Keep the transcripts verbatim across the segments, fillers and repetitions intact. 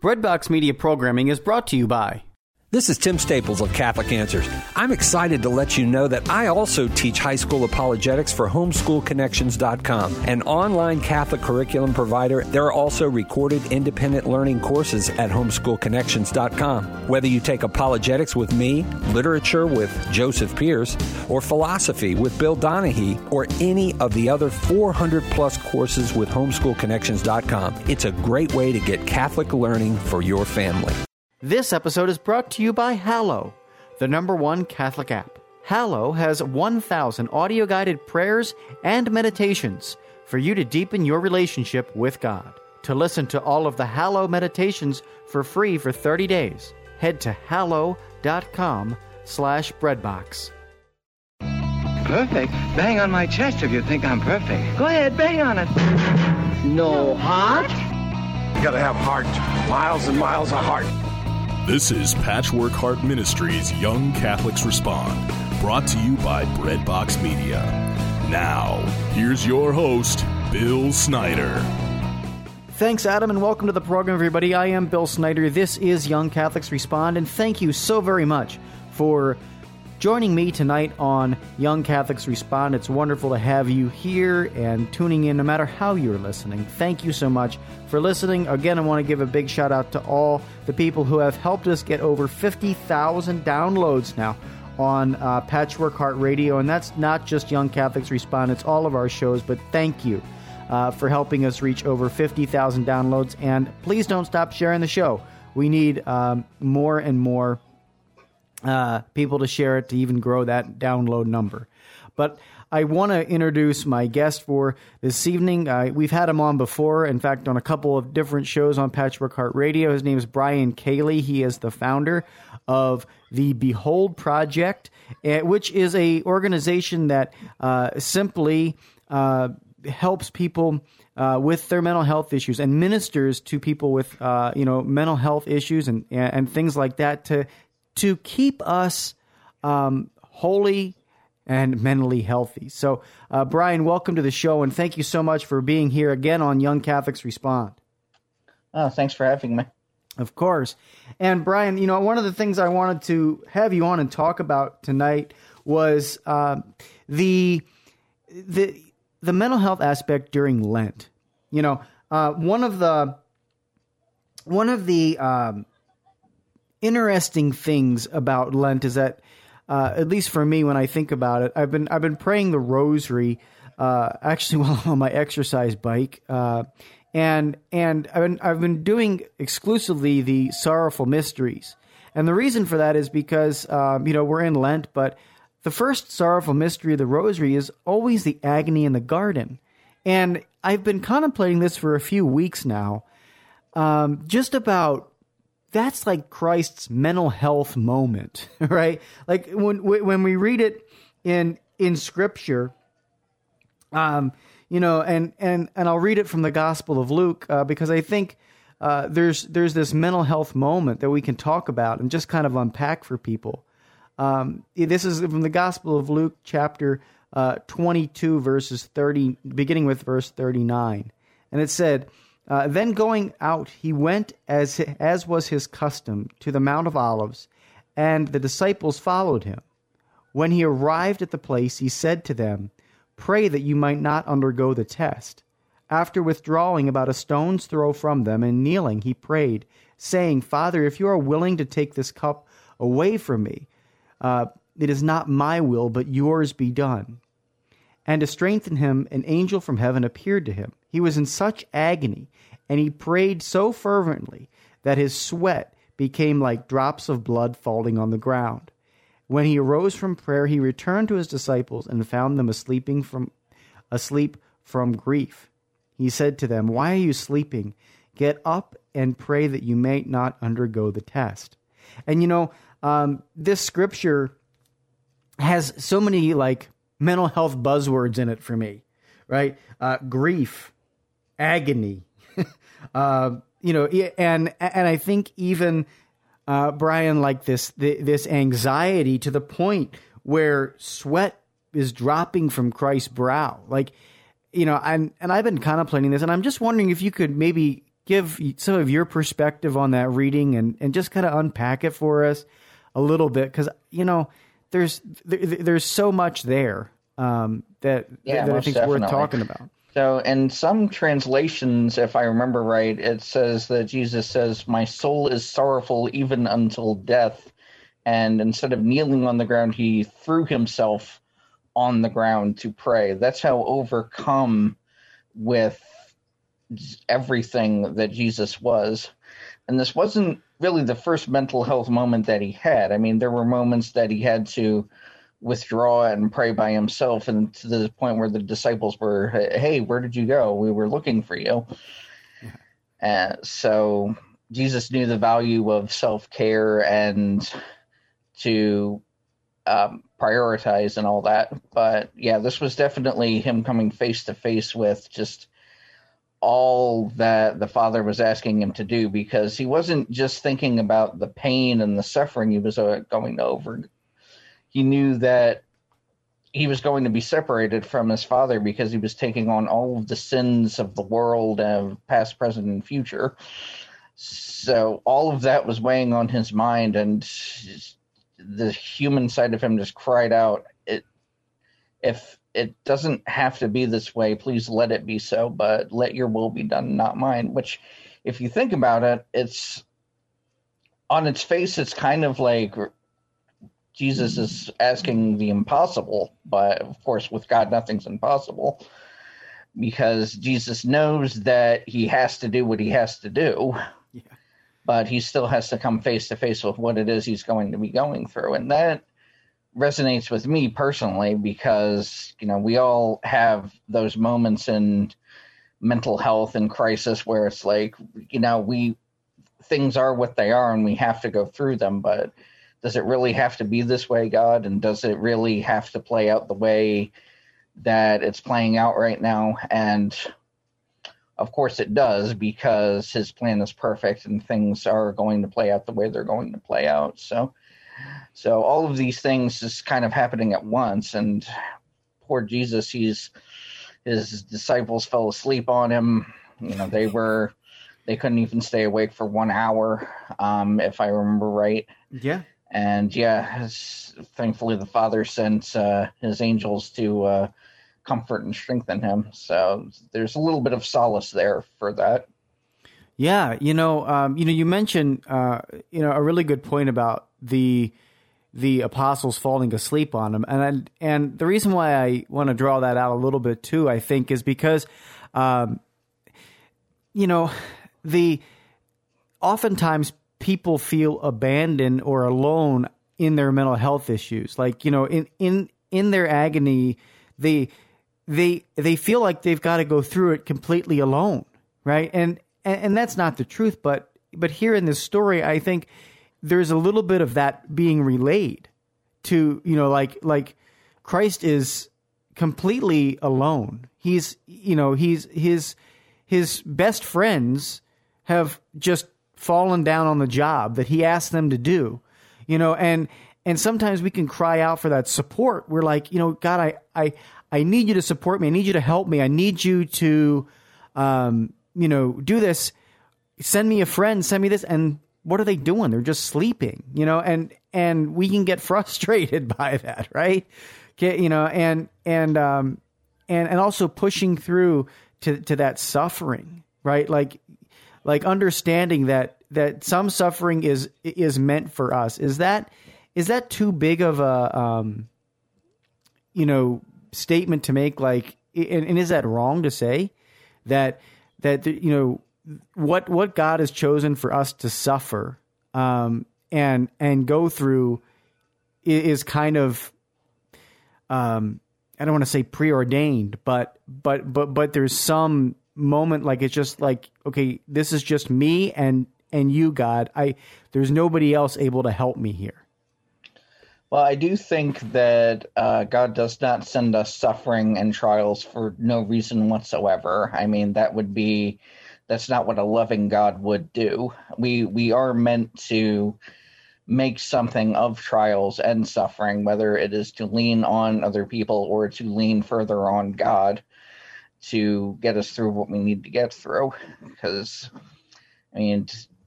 Breadbox Media programming is brought to you by... This is Tim Staples of Catholic Answers. I'm excited to let you know that I also teach high school apologetics for homeschool connections dot com, an online Catholic curriculum provider. There are also recorded independent learning courses at homeschool connections dot com. Whether you take apologetics with me, literature with Joseph Pierce, or philosophy with Bill Donahue, or any of the other four hundred plus courses with homeschool connections dot com, it's a great way to get Catholic learning for your family. This episode is brought to you by Hallow, the number one Catholic app. Hallow has one thousand audio-guided prayers and meditations for you to deepen your relationship with God. To listen to all of the Hallow meditations for free for thirty days, head to hallow dot com slash breadbox. Perfect. Bang on my chest if you think I'm perfect. Go ahead, bang on it. No heart? You gotta have heart. Miles and miles of heart. This is Patchwork Heart Ministries Young Catholics Respond, brought to you by Breadbox Media. Now, here's your host, Bill Snyder. Thanks, Adam, and welcome to the program, everybody. I am Bill Snyder. This is Young Catholics Respond, and thank you so very much for joining me tonight on Young Catholics Respond. It's wonderful to have you here and tuning in no matter how you're listening. Thank you so much for listening. Again, I want to give a big shout out to all the people who have helped us get over fifty thousand downloads now on uh, Patchwork Heart Radio. And that's not just Young Catholics Respond, it's all of our shows. But thank you uh, for helping us reach over fifty thousand downloads. And please don't stop sharing the show. We need um, more and more uh, people to share it to even grow that download number. But I want to introduce my guest for this evening. Uh, we've had him on before, in fact, on a couple of different shows on Patchwork Heart Radio. His name is Brian Cayley. He is the founder of the Behold Project, which is a organization that uh, simply uh, helps people uh, with their mental health issues and ministers to people with uh, you know mental health issues and and things like that to to keep us um, holy and mentally healthy. So, uh, Brian, welcome to the show, and thank you so much for being here again on Young Catholics Respond. Oh, thanks for having me. Of course. And, Brian, you know, one of the things I wanted to have you on and talk about tonight was uh, the the the mental health aspect during Lent. You know, uh, one of the one of the um, interesting things about Lent is that, Uh, at least for me, when I think about it, I've been I've been praying the rosary uh, actually while I'm on my exercise bike, uh, and and I've been I've been doing exclusively the Sorrowful Mysteries, and the reason for that is because um, you know we're in Lent, but the first Sorrowful Mystery of the Rosary is always the agony in the garden, and I've been contemplating this for a few weeks now, um, just about. That's like Christ's mental health moment, right? Like when when we read it in in Scripture, um, you know, and and and I'll read it from the Gospel of Luke uh, because I think uh, there's there's this mental health moment that we can talk about and just kind of unpack for people. Um, this is from the Gospel of Luke, chapter uh, twenty-two, verses thirty, beginning with verse thirty-nine, and it said. Uh, then going out, he went, as as was his custom, to the Mount of Olives, and the disciples followed him. When he arrived at the place, he said to them, "Pray that you might not undergo the test." After withdrawing about a stone's throw from them and kneeling, he prayed, saying, "Father, if you are willing to take this cup away from me, uh, it is not my will, but yours be done." And to strengthen him, an angel from heaven appeared to him. He was in such agony, and he prayed so fervently that his sweat became like drops of blood falling on the ground. When he arose from prayer, he returned to his disciples and found them asleep from, asleep from grief. He said to them, "Why are you sleeping? Get up and pray that you may not undergo the test." And you know, um, this scripture has so many like mental health buzzwords in it for me, right? Uh, grief, agony, uh, you know, and and I think even uh, Brian, like this the, this anxiety to the point where sweat is dropping from Christ's brow, like you know, I'm and I've been contemplating this, and I'm just wondering if you could maybe give some of your perspective on that reading and, and just kind of unpack it for us a little bit. Because, you know, there's there, there's so much there um, that, yeah, that I think is worth talking about. So in some translations, if I remember right, it says that Jesus says, "My soul is sorrowful even until death." And instead of kneeling on the ground, he threw himself on the ground to pray. That's how overcome with everything that Jesus was. And this wasn't really the first mental health moment that he had. I mean, there were moments that he had to withdraw and pray by himself, and to the point where the disciples were, "Hey, where did you go? We were looking for you." Yeah. Uh, so Jesus knew the value of self-care and to um, prioritize and all that. But yeah, this was definitely him coming face to face with just all that the Father was asking him to do, because he wasn't just thinking about the pain and the suffering he was uh, going over. He knew that he was going to be separated from his Father because he was taking on all of the sins of the world, of past, present, and future. So all of that was weighing on his mind, and the human side of him just cried out, "It, if it doesn't have to be this way, please let it be so, but let your will be done, not mine." Which, if you think about it, it's on its face, it's kind of like Jesus is asking the impossible, but of course, with God, nothing's impossible, because Jesus knows that he has to do what he has to do, yeah. But he still has to come face to face with what it is he's going to be going through. And that resonates with me personally, because, you know, we all have those moments in mental health and crisis where it's like, you know, we, things are what they are and we have to go through them, but does it really have to be this way, God? And does it really have to play out the way that it's playing out right now? And of course it does, because his plan is perfect and things are going to play out the way they're going to play out. So, so all of these things is kind of happening at once. And poor Jesus, he's, his disciples fell asleep on him. You know, they were, they couldn't even stay awake for one hour, um, if I remember right. Yeah. And yeah, his, thankfully the Father sent uh, his angels to uh, comfort and strengthen him. So there's a little bit of solace there for that. Yeah, you know, um, you know, you mentioned, uh, you know, a really good point about the the apostles falling asleep on him, and I, and the reason why I want to draw that out a little bit too, I think, is because, um, you know, the oftentimes people feel abandoned or alone in their mental health issues. Like, you know, in, in, in their agony, they, they, they feel like they've got to go through it completely alone. Right. And, and, and that's not the truth, but, but here in this story, I think there's a little bit of that being relayed to, you know, like, like Christ is completely alone. He's, you know, he's, his, his best friends have just fallen down on the job that he asked them to do, you know, and, and sometimes we can cry out for that support. We're like, you know, God, I, I, I need you to support me. I need you to help me. I need you to, um, you know, do this, send me a friend, send me this. And what are they doing? They're just sleeping, you know, and, and we can get frustrated by that. Right. Okay, you know, and, and, um, and, and also pushing through to, to that suffering, right? Like, Like understanding that that some suffering is is meant for us. Is that is that too big of a um, you know statement to make? Like, and, and is that wrong to say that that you know what what God has chosen for us to suffer um, and and go through is kind of um, I don't want to say preordained, but but but but there's some moment, like it's just like, okay, this is just me and and you, God. I there's nobody else able to help me here. Well, I do think that uh, God does not send us suffering and trials for no reason whatsoever. I mean, that would be that's not what a loving God would do. We we are meant to make something of trials and suffering, whether it is to lean on other people or to lean further on God to get us through what we need to get through, because I mean,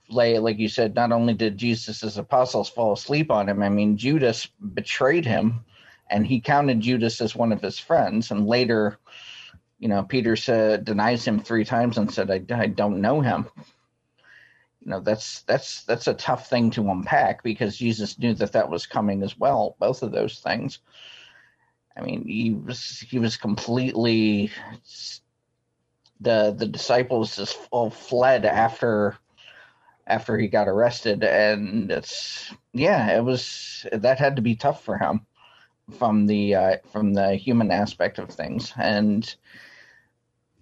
like you said, not only did Jesus' apostles fall asleep on him, I mean, Judas betrayed him, and he counted Judas as one of his friends. And later, you know, Peter said, denies him three times and said, I, I don't know him. You know, that's that's that's a tough thing to unpack, because Jesus knew that that was coming as well, both of those things. I mean, he was he was completely the the disciples just all fled after after he got arrested, and it's yeah, it was that had to be tough for him from the uh, from the human aspect of things, and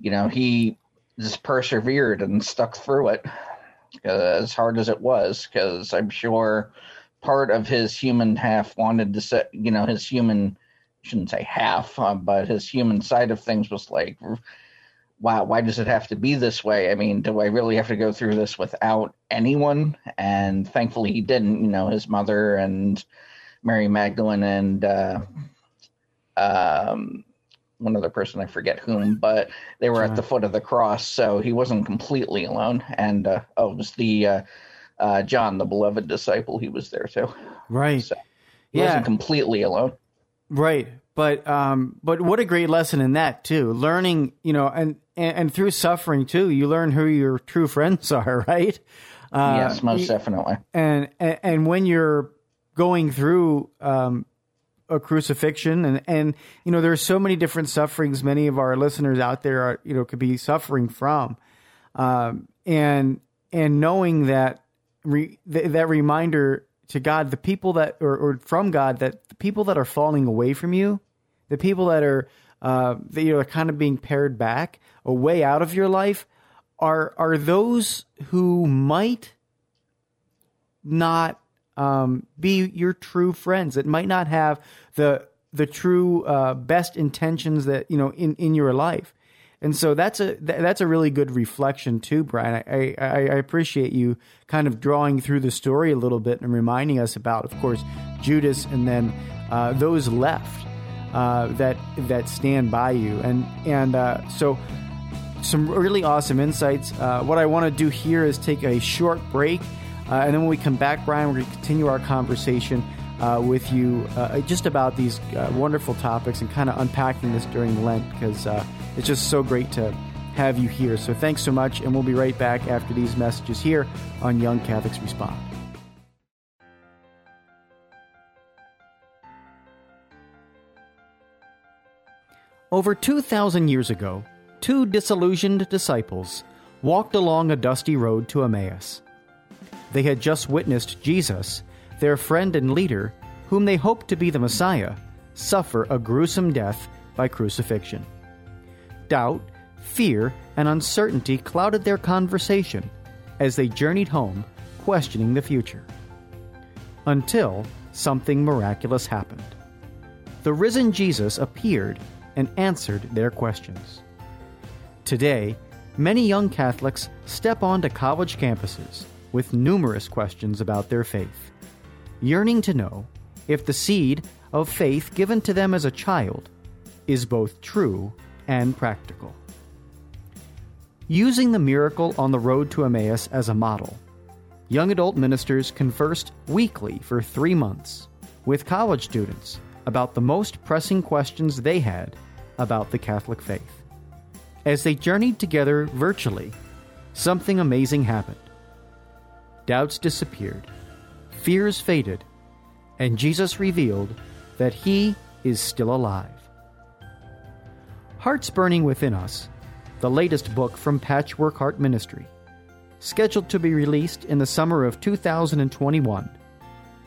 you know he just persevered and stuck through it as hard as it was, because I'm sure part of his human half wanted to set, you know, his human. Shouldn't say half, uh, but his human side of things was like, wow, why does it have to be this way? I mean, do I really have to go through this without anyone? And thankfully he didn't, you know, his mother and Mary Magdalene and uh, um, one other person, I forget whom, but they were at the foot of the cross. So he wasn't completely alone. And uh, oh, it was the uh, uh, John, the beloved disciple. He was there too. Right. So he yeah. wasn't completely alone. Right. But um, but what a great lesson in that, too. Learning, you know, and, and, and through suffering, too, you learn who your true friends are, right? Uh, yes, most definitely. And, and and when you're going through um, a crucifixion and, and, you know, there are so many different sufferings many of our listeners out there, are, you know, could be suffering from. Um, and and knowing that re, th- that reminder to God, the people that, or, or from God, that the people that are falling away from you, the people that are, uh, that you know, are kind of being pared back, a way out of your life, are are those who might not um, be your true friends, that might not have the the true uh, best intentions that you know in, in your life, and so that's a that's a really good reflection too, Brian. I, I I appreciate you kind of drawing through the story a little bit and reminding us about, of course, Judas, and then uh, those left uh, that that stand by you, and and uh, so some really awesome insights. Uh, what I want to do here is take a short break, uh, and then when we come back, Brian, we're going to continue our conversation uh, with you uh, just about these uh, wonderful topics and kind of unpacking this during Lent, because. Uh, It's just so great to have you here. So thanks so much, and we'll be right back after these messages here on Young Catholics Respond. Over two thousand years ago, two disillusioned disciples walked along a dusty road to Emmaus. They had just witnessed Jesus, their friend and leader, whom they hoped to be the Messiah, suffer a gruesome death by crucifixion. Doubt, fear, and uncertainty clouded their conversation as they journeyed home, questioning the future. Until something miraculous happened. The risen Jesus appeared and answered their questions. Today, many young Catholics step onto college campuses with numerous questions about their faith, yearning to know if the seed of faith given to them as a child is both true and practical. Using the miracle on the road to Emmaus as a model, young adult ministers conversed weekly for three months with college students about the most pressing questions they had about the Catholic faith. As they journeyed together virtually, something amazing happened. Doubts disappeared, fears faded, and Jesus revealed that he is still alive. Hearts Burning Within Us, the latest book from Patchwork Heart Ministry, scheduled to be released in the summer of two thousand twenty-one,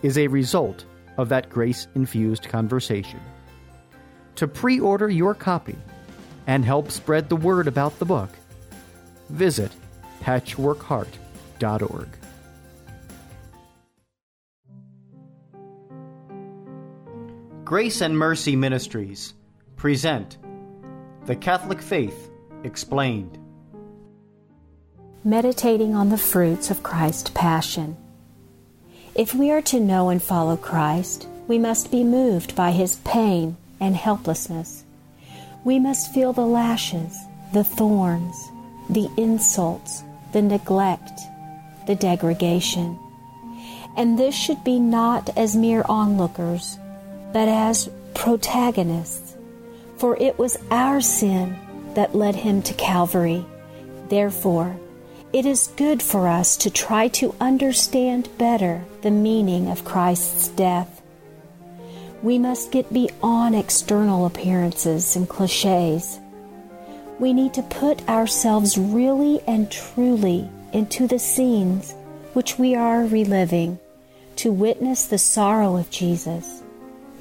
is a result of that grace-infused conversation. To pre-order your copy and help spread the word about the book, visit patchwork heart dot org. Grace and Mercy Ministries present The Catholic Faith Explained. Meditating on the fruits of Christ's Passion. If we are to know and follow Christ, we must be moved by his pain and helplessness. We must feel the lashes, the thorns, the insults, the neglect, the degradation. And this should be not as mere onlookers, but as protagonists. For it was our sin that led him to Calvary. Therefore, it is good for us to try to understand better the meaning of Christ's death. We must get beyond external appearances and cliches. We need to put ourselves really and truly into the scenes which we are reliving to witness the sorrow of Jesus,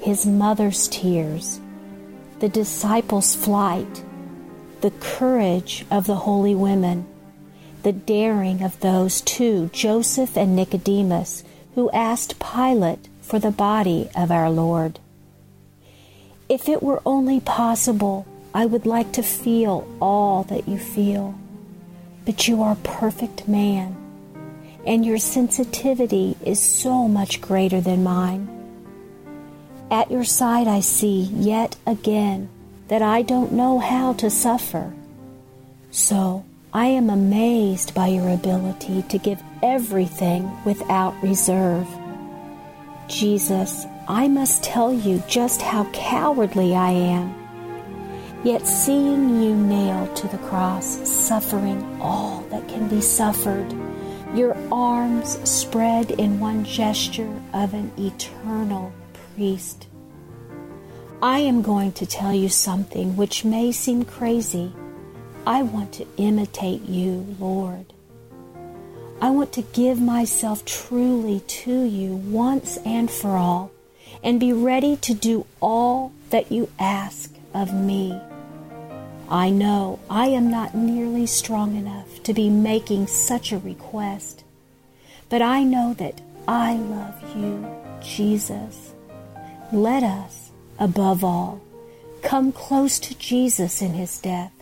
his mother's tears, the disciples' flight, the courage of the holy women, the daring of those two, Joseph and Nicodemus, who asked Pilate for the body of our Lord. If it were only possible, I would like to feel all that you feel. But you are a perfect man, and your sensitivity is so much greater than mine. At your side I see yet again that I don't know how to suffer. So I am amazed by your ability to give everything without reserve. Jesus, I must tell you just how cowardly I am. Yet seeing you nailed to the cross, suffering all that can be suffered, your arms spread in one gesture of an eternal priest. I am going to tell you something which may seem crazy. I want to imitate you, Lord. I want to give myself truly to you once and for all, and be ready to do all that you ask of me. I know I am not nearly strong enough to be making such a request, but I know that I love you, Jesus. Let us, above all, come close to Jesus in his death,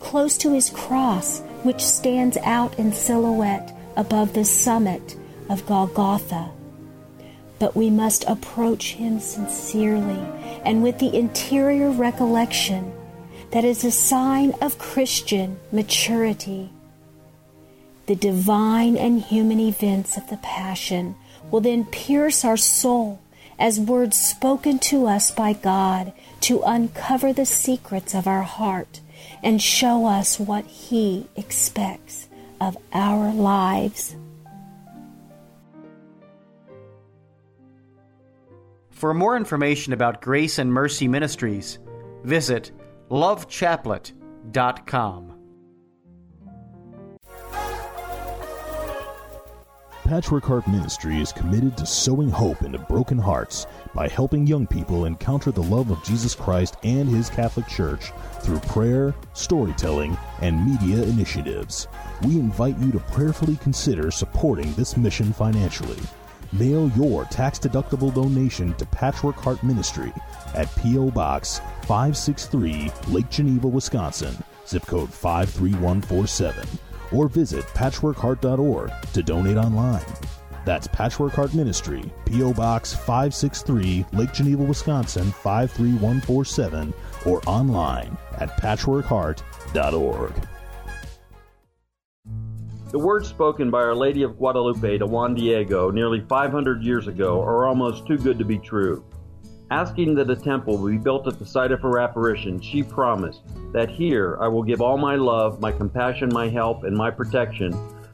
close to his cross, which stands out in silhouette above the summit of Golgotha. But we must approach him sincerely and with the interior recollection that is a sign of Christian maturity. The divine and human events of the Passion will then pierce our soul as words spoken to us by God to uncover the secrets of our heart and show us what he expects of our lives. For more information about Grace and Mercy Ministries, visit love chaplet dot com. Patchwork Heart Ministry is committed to sowing hope into broken hearts by helping young people encounter the love of Jesus Christ and His Catholic Church through prayer, storytelling, and media initiatives. We invite you to prayerfully consider supporting this mission financially. Mail your tax-deductible donation to Patchwork Heart Ministry at P O. Box five sixty-three, Lake Geneva, Wisconsin, zip code five three one four seven, or visit patchwork heart dot org to donate online. That's Patchwork Heart Ministry, P O. Box five sixty-three, Lake Geneva, Wisconsin, five three one four seven, or online at patchwork heart dot org. The words spoken by Our Lady of Guadalupe to Juan Diego nearly five hundred years ago are almost too good to be true. Asking that a temple be built at the site of her apparition, she promised that here I will give all my love, my compassion, my help, and my protection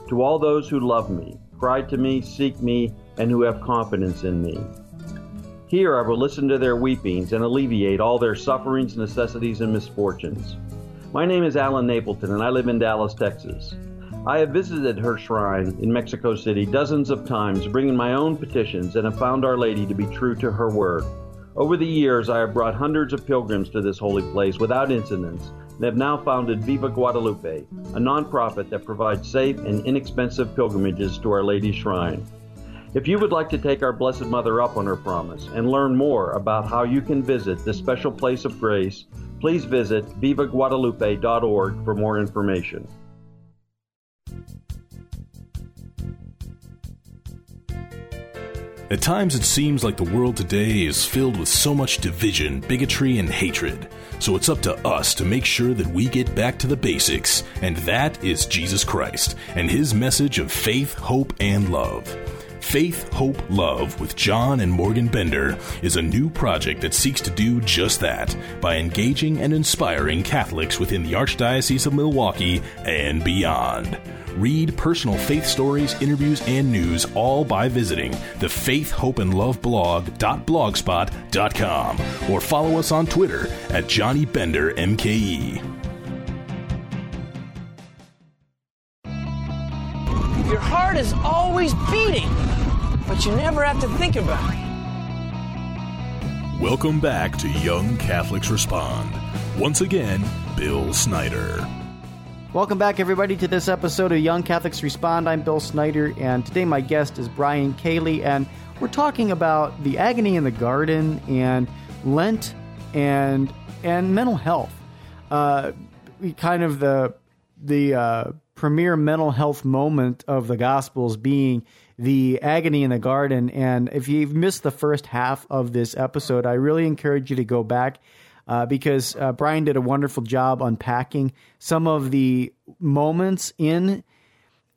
to all those who love me, cry to me, seek me, and who have confidence in me. Here I will listen to their weepings and alleviate all their sufferings, necessities, and misfortunes. My name is Alan Napleton, and I live in Dallas, Texas. I have visited her shrine in Mexico City dozens of times, bringing my own petitions, and have found Our Lady to be true to her word. Over the years, I have brought hundreds of pilgrims to this holy place without incidents, and have now founded Viva Guadalupe, a nonprofit that provides safe and inexpensive pilgrimages to Our Lady's shrine. If you would like to take our Blessed Mother up on her promise and learn more about how you can visit this special place of grace, please visit viva guadalupe dot org for more information. At times it seems like the world today is filled with so much division, bigotry, and hatred. So it's up to us to make sure that we get back to the basics, and that is Jesus Christ and his message of faith, hope, and love. Faith, Hope, Love with John and Morgan Bender is a new project that seeks to do just that by engaging and inspiring Catholics within the Archdiocese of Milwaukee and beyond. Read personal faith stories, interviews, and news all by visiting the Faith, Hope, and Love blog dot blogspot dot com or follow us on Twitter at Johnny Bender M K E. Your heart is always beating, but you never have to think about it. Welcome back to Young Catholics Respond. Once again, Bill Snyder. Welcome back, everybody, to this episode of Young Catholics Respond. I'm Bill Snyder, and today my guest is Brian Cayley, and we're talking about the agony in the garden and Lent and and mental health. Uh, kind of the the uh, premier mental health moment of the Gospels being the agony in the garden. And if you've missed the first half of this episode, I really encourage you to go back. Uh, because uh, Brian did a wonderful job unpacking some of the moments in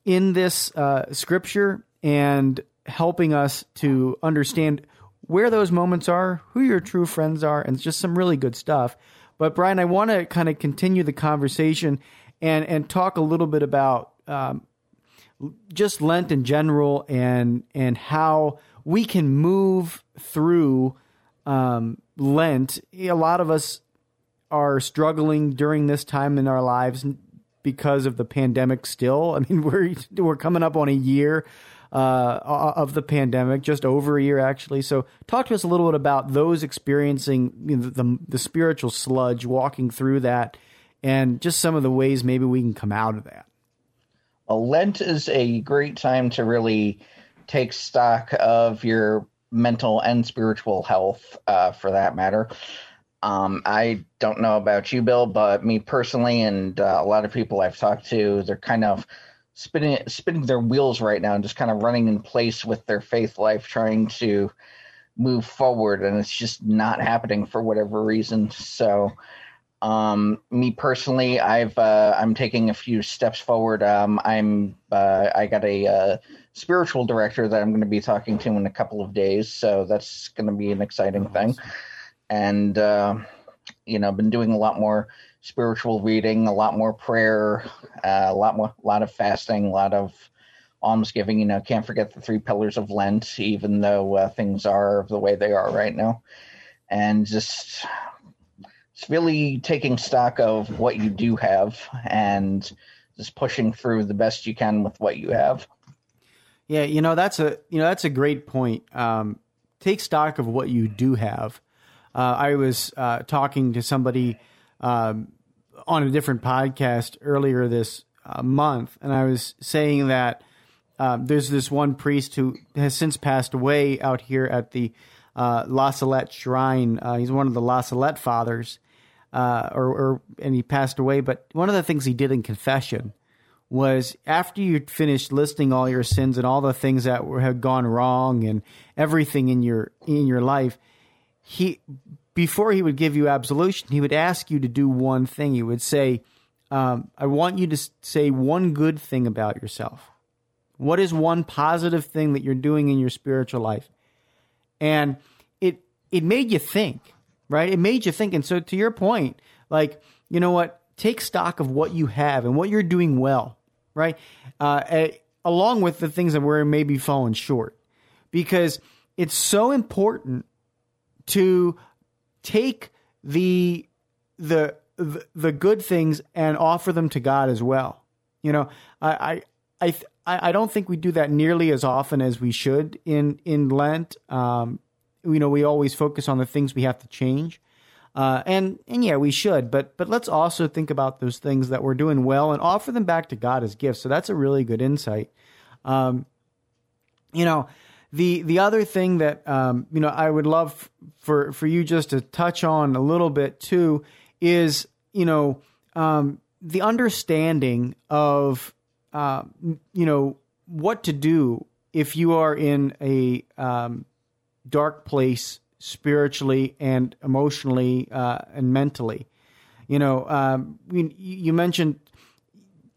in this uh, scripture and helping us to understand where those moments are, who your true friends are, and just some really good stuff. But Brian, I want to kind of continue the conversation and and talk a little bit about um, just Lent in general and and how we can move through Um, Lent. A lot of us are struggling during this time in our lives because of the pandemic still. I mean, we're we're coming up on a year uh, of the pandemic, just over a year actually. So talk to us a little bit about those experiencing, you know, the, the spiritual sludge, walking through that, and just some of the ways maybe we can come out of that. Well, Lent is a great time to really take stock of your mental and spiritual health, uh, for that matter. Um, I don't know about you, Bill, but me personally, and uh, a lot of people I've talked to, they're kind of spinning, spinning their wheels right now and just kind of running in place with their faith life, trying to move forward. And it's just not happening for whatever reason. So, um, me personally, I've, uh, I'm taking a few steps forward. Um, I'm, uh, I got a, uh, spiritual director that I'm going to be talking to in a couple of days. So that's going to be an exciting thing. And, uh, you know, I've been doing a lot more spiritual reading, a lot more prayer, uh, a lot more, a lot of fasting, a lot of almsgiving. You know, can't forget the three pillars of Lent, even though uh, things are the way they are right now. And just, it's really taking stock of what you do have and just pushing through the best you can with what you have. Yeah, you know, that's a you know that's a great point. Um, take stock of what you do have. Uh, I was uh, talking to somebody um, on a different podcast earlier this uh, month, and I was saying that um, there's this one priest who has since passed away out here at the uh, La Salette Shrine. Uh, he's one of the La Salette fathers, uh, or, or and he passed away. But one of the things he did in confession was, after you finished listing all your sins and all the things that were, had gone wrong and everything in your in your life, he before he would give you absolution, he would ask you to do one thing. He would say, um, I want you to say one good thing about yourself. What is one positive thing that you're doing in your spiritual life? And it it made you think, right? It made you think. And so to your point, like, you know what? Take stock of what you have and what you're doing well, right? Uh, a, along with the things that we're maybe falling short, because it's so important to take the, the, the, the good things and offer them to God as well. You know, I, I, I, I don't think we do that nearly as often as we should in, in Lent. Um, you know, we always focus on the things we have to change. Uh, and, and yeah, we should, but but let's also think about those things that we're doing well and offer them back to God as gifts. So that's a really good insight. Um, you know, the the other thing that, um, you know, I would love for, for you just to touch on a little bit too is, you know, um, the understanding of, uh, you know, what to do if you are in a um, dark place spiritually and emotionally uh, and mentally. You know, um, you, you mentioned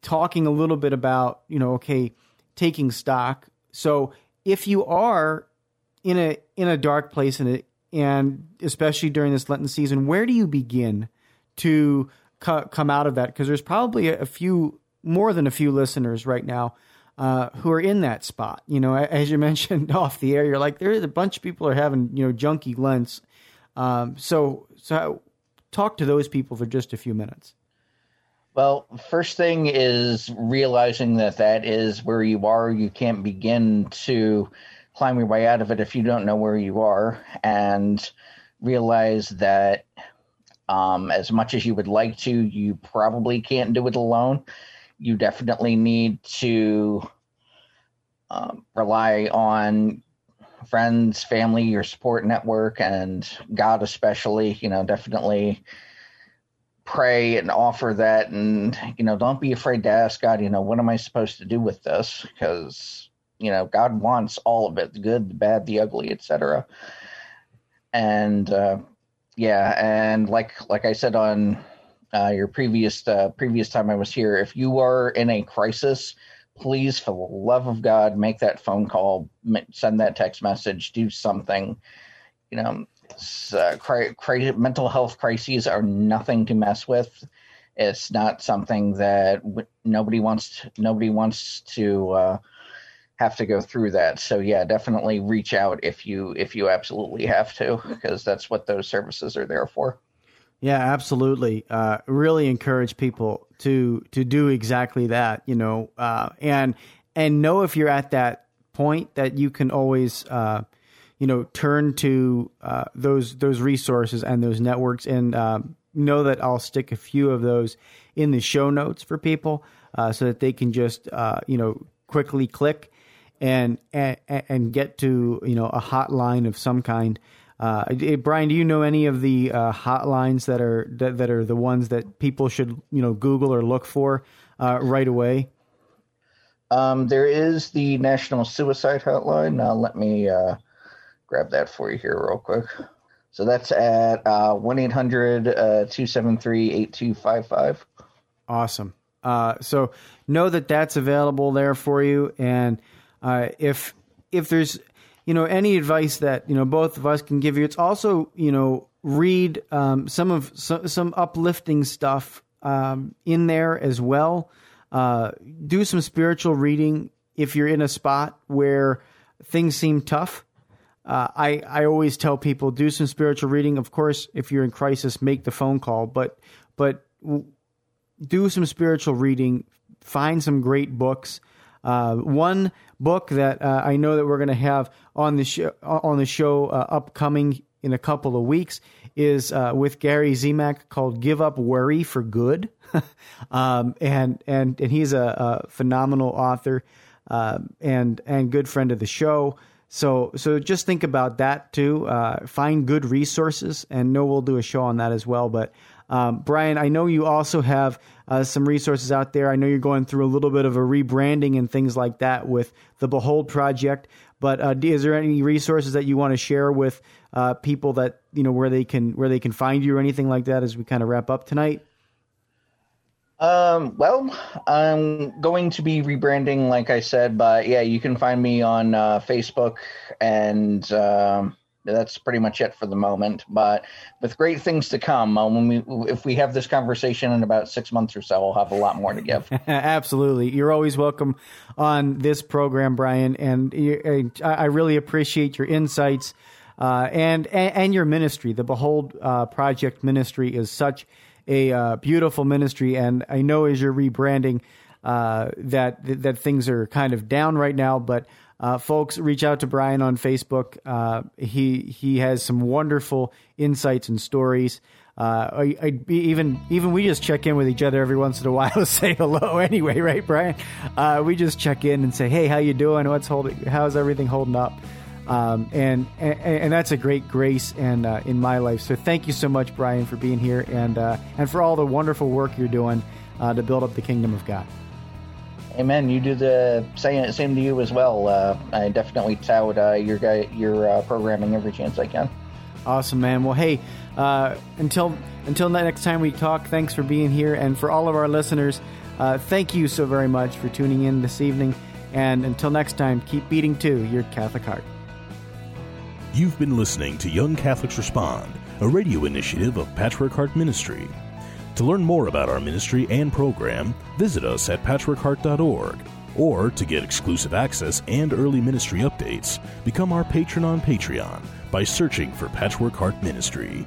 talking a little bit about, you know, okay, taking stock. So if you are in a in a dark place, in it, and especially during this Lenten season, where do you begin to co- come out of that? Because there's probably a few, more than a few listeners right now uh, who are in that spot. You know, as you mentioned off the air, you're like, there's a bunch of people are having, you know, junky Lents. Um, so, so talk to those people for just a few minutes. Well, first thing is realizing that that is where you are. You can't begin to climb your way out of it if you don't know where you are, and realize that um, as much as you would like to, you probably can't do it alone. You definitely need to um, rely on friends, family, your support network, and God especially. You know, definitely pray and offer that, and, you know, don't be afraid to ask God, you know, what am I supposed to do with this? Because, you know, God wants all of it, the good, the bad, the ugly, et cetera. And, uh, yeah, and like like I said on uh, your previous uh, previous time I was here, if you are in a crisis, please, for the love of God, make that phone call, send that text message, do something, you know. Uh, cra- cra- mental health crises are nothing to mess with. It's not something that w- nobody wants to, nobody wants to uh, have to go through that. So yeah, definitely reach out if you if you absolutely have to, because that's what those services are there for. Yeah, absolutely. Uh, really encourage people to to do exactly that. You know, uh, and and know if you're at that point that you can always, Uh, you know, turn to uh, those those resources and those networks, and uh, know that I'll stick a few of those in the show notes for people uh, so that they can just, uh, you know, quickly click and, and and get to, you know, a hotline of some kind. Uh, Brian, do you know any of the uh, hotlines that are that, that are the ones that people should, you know, Google or look for uh, right away? Um, there is the National Suicide Hotline. Now, let me Uh... grab that for you here real quick. So that's at uh, one eight hundred two seven three eight two five five. Awesome. Uh, so know that that's available there for you. And uh, if if there's, you know, any advice that, you know, both of us can give you, it's also, you know, read um, some of so, some uplifting stuff um, in there as well. Uh, do some spiritual reading if you're in a spot where things seem tough. Uh, I, I always tell people, do some spiritual reading. Of course, if you're in crisis, make the phone call, but but do some spiritual reading. Find some great books. Uh, one book that uh, I know that we're going to have on the show, on the show uh, upcoming in a couple of weeks is uh, with Gary Zemak, called Give Up Worry for Good. um, and, and, and he's a, a phenomenal author uh, and and good friend of the show. So so just think about that too. Uh, find good resources, and know we'll do a show on that as well. But um, Brian, I know you also have uh, some resources out there. I know you're going through a little bit of a rebranding and things like that with the Behold Project. But uh, is there any resources that you want to share with uh, people that, you know, where they can where they can find you or anything like that as we kind of wrap up tonight? Um, well, I'm going to be rebranding, like I said, but yeah, you can find me on uh, Facebook, and um, that's pretty much it for the moment. But with great things to come, uh, when we, if we have this conversation in about six months or so, we'll have a lot more to give. Absolutely. You're always welcome on this program, Brian, and you, I really appreciate your insights uh, and, and your ministry. The Behold uh, Project Ministry is such a uh, beautiful ministry, and I know as you're rebranding uh, that that things are kind of down right now. But uh, folks, reach out to Brian on Facebook. Uh, he he has some wonderful insights and stories. Uh, I, I'd be even even we just check in with each other every once in a while to say hello. Anyway, right, Brian? Uh, we just check in and say, hey, how you doing? What's holding? How's everything holding up? Um, and, and and that's a great grace and uh, in my life. So thank you so much, Brian, for being here, and uh, and for all the wonderful work you're doing uh, to build up the kingdom of God. Amen. You do the same, same to you as well. Uh, I definitely tout uh, your guy, your uh, programming every chance I can. Awesome, man. Well, hey, uh, until until next time we talk, thanks for being here. And for all of our listeners, uh, thank you so very much for tuning in this evening. And until next time, keep beating to your Catholic heart. You've been listening to Young Catholics Respond, a radio initiative of Patchwork Heart Ministry. To learn more about our ministry and program, visit us at patchwork heart dot org. Or to get exclusive access and early ministry updates, become our patron on Patreon by searching for Patchwork Heart Ministry.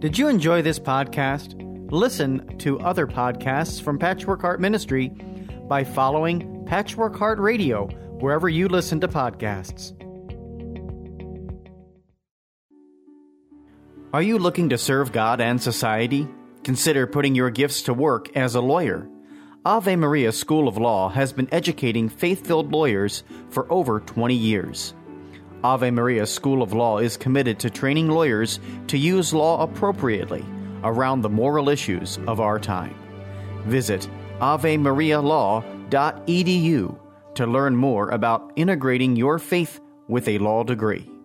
Did you enjoy this podcast? Listen to other podcasts from Patchwork Heart Ministry by following Patchwork Heart Radio wherever you listen to podcasts. Are you looking to serve God and society? Consider putting your gifts to work as a lawyer. Ave Maria School of Law has been educating faith-filled lawyers for over twenty years. Ave Maria School of Law is committed to training lawyers to use law appropriately around the moral issues of our time. Visit ave maria law dot e d u to learn more about integrating your faith with a law degree.